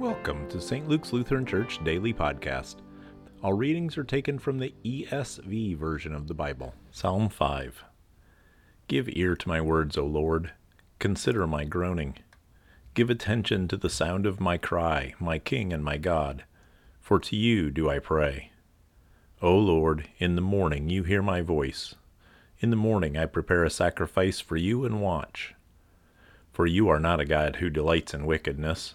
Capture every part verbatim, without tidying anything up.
Welcome to Saint Luke's Lutheran Church Daily Podcast. Our readings are taken from the E S V version of the Bible. Psalm five. Give ear to my words, O Lord. Consider my groaning. Give attention to the sound of my cry, my King and my God. For to you do I pray. O Lord, in the morning you hear my voice. In the morning I prepare a sacrifice for you and watch. For you are not a God who delights in wickedness.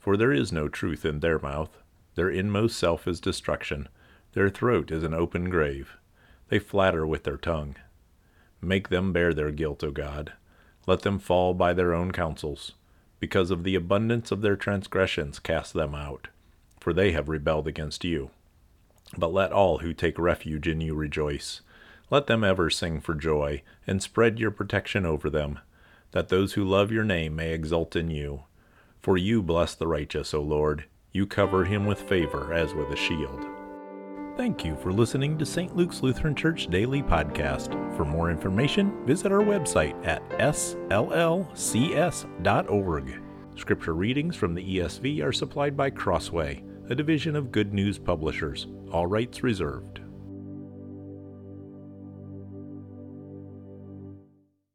For there is no truth in their mouth. Their inmost self is destruction. Their throat is an open grave. They flatter with their tongue. Make them bear their guilt, O God. Let them fall by their own counsels. Because of the abundance of their transgressions, cast them out. For they have rebelled against you. But let all who take refuge in you rejoice. Let them ever sing for joy, and spread your protection over them, that those who love your name may exult in you. For you bless the righteous, O Lord. You cover him with favor as with a shield. Thank you for listening to Saint Luke's Lutheran Church Daily Podcast. For more information, visit our website at S L L C S dot org. Scripture readings from the E S V are supplied by Crossway, a division of Good News Publishers. All rights reserved.